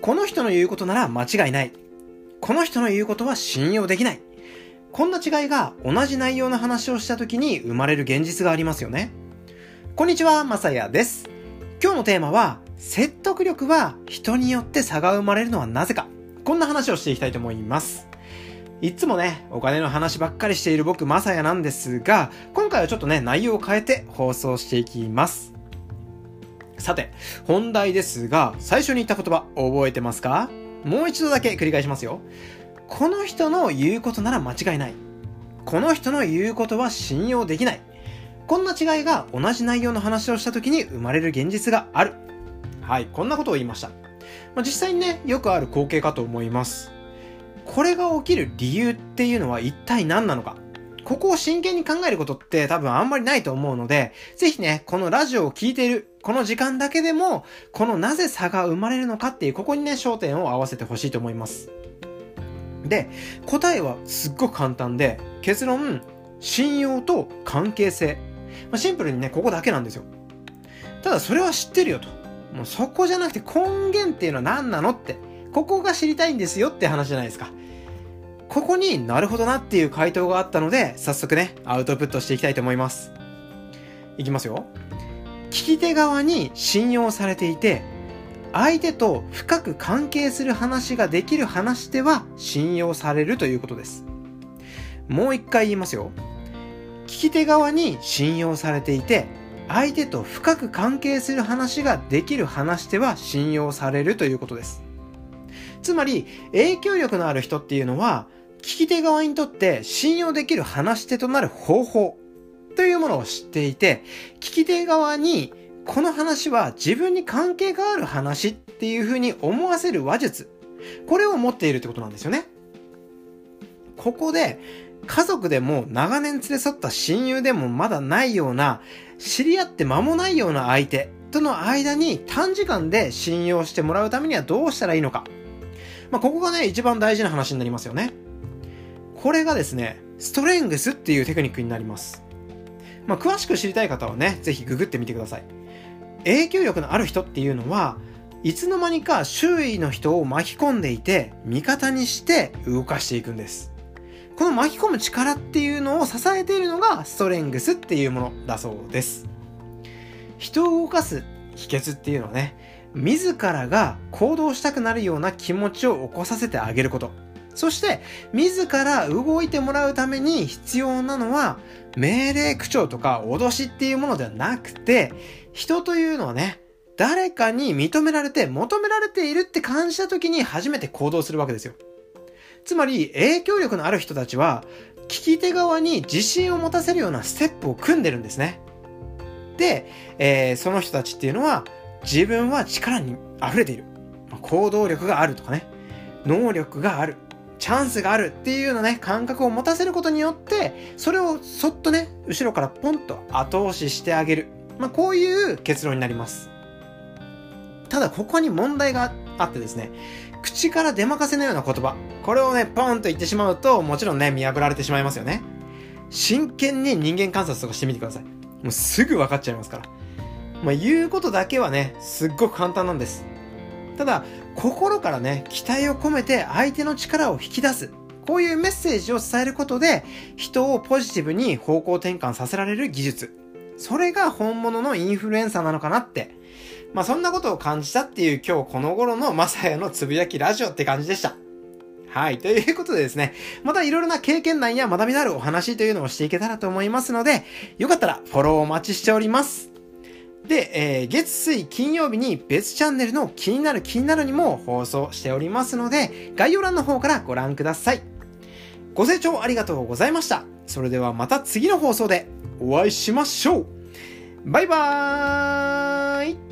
この人の言うことなら間違いない。この人の言うことは信用できない。こんな違いが同じ内容の話をした時に生まれる現実がありますよね。こんにちは、まさやです。今日のテーマは、説得力は人によって差が生まれるのはなぜか。こんな話をしていきたいと思います。いつもね、お金の話ばっかりしている僕、まさやなんですが、今回はちょっとね、内容を変えて放送していきます。さて、本題ですが、最初に言った言葉、覚えてますか？もう一度だけ繰り返しますよ。この人の言うことなら間違いない。この人の言うことは信用できない。こんな違いが同じ内容の話をした時に生まれる現実がある。はい、こんなことを言いました。実際にね、よくある光景かと思います。これが起きる理由っていうのは一体何なのか。ここを真剣に考えることって多分あんまりないと思うので、ぜひね、このラジオを聞いているこの時間だけでも、このなぜ差が生まれるのかっていう、ここにね、焦点を合わせてほしいと思います。で、答えはすっごく簡単で、結論、信用と関係性。シンプルにね、ここだけなんですよ。ただそれは知ってるよと。もうそこじゃなくて根源っていうのは何なのって、ここが知りたいんですよって話じゃないですか。ここになるほどなっていう回答があったので、早速ね、アウトプットしていきたいと思います。いきますよ。聞き手側に信用されていて、相手と深く関係する話ができる話し手は信用されるということです。もう一回言いますよ。聞き手側に信用されていて、相手と深く関係する話ができる話し手は信用されるということです。つまり、影響力のある人っていうのは、聞き手側にとって信用できる話し手となる方法というものを知っていて、聞き手側にこの話は自分に関係がある話っていうふうに思わせる話術、これを持っているってことなんですよね。ここで家族でも長年連れ添った親友でもまだないような、知り合って間もないような相手との間に短時間で信用してもらうためにはどうしたらいいのか。ここがね、一番大事な話になりますよね。これがですね、ストレングスっていうテクニックになります。詳しく知りたい方はね、ぜひググってみてください。影響力のある人っていうのは、いつの間にか周囲の人を巻き込んでいて、味方にして動かしていくんです。この巻き込む力っていうのを支えているのがストレングスっていうものだそうです。人を動かす秘訣っていうのはね、自らが行動したくなるような気持ちを起こさせてあげること。そして、自ら動いてもらうために必要なのは、命令口調とか脅しっていうものではなくて、人というのはね、誰かに認められて求められているって感じた時に初めて行動するわけですよ。つまり、影響力のある人たちは、聞き手側に自信を持たせるようなステップを組んでるんですね。で、その人たちっていうのは、自分は力に溢れている。行動力があるとかね。能力がある。チャンスがあるっていうようなね、感覚を持たせることによって、それをそっとね、後ろからポンと後押ししてあげる。こういう結論になります。ただ、ここに問題があってですね、口から出まかせのような言葉。これをね、ポンと言ってしまうと、もちろんね、見破られてしまいますよね。真剣に人間観察とかしてみてください。もうすぐ分かっちゃいますから。言うことだけはね、すっごく簡単なんです。ただ、心からね、期待を込めて相手の力を引き出す。こういうメッセージを伝えることで、人をポジティブに方向転換させられる技術。それが本物のインフルエンサーなのかなって。そんなことを感じたっていう今日この頃のまさやのつぶやきラジオって感じでした。はい。ということでですね、またいろいろな経験談や学びのあるお話というのをしていけたらと思いますので、よかったらフォローお待ちしております。で、月水金曜日に別チャンネルの気になるにも放送しておりますので、概要欄の方からご覧ください。ご清聴ありがとうございました。それではまた次の放送でお会いしましょう。バイバーイ。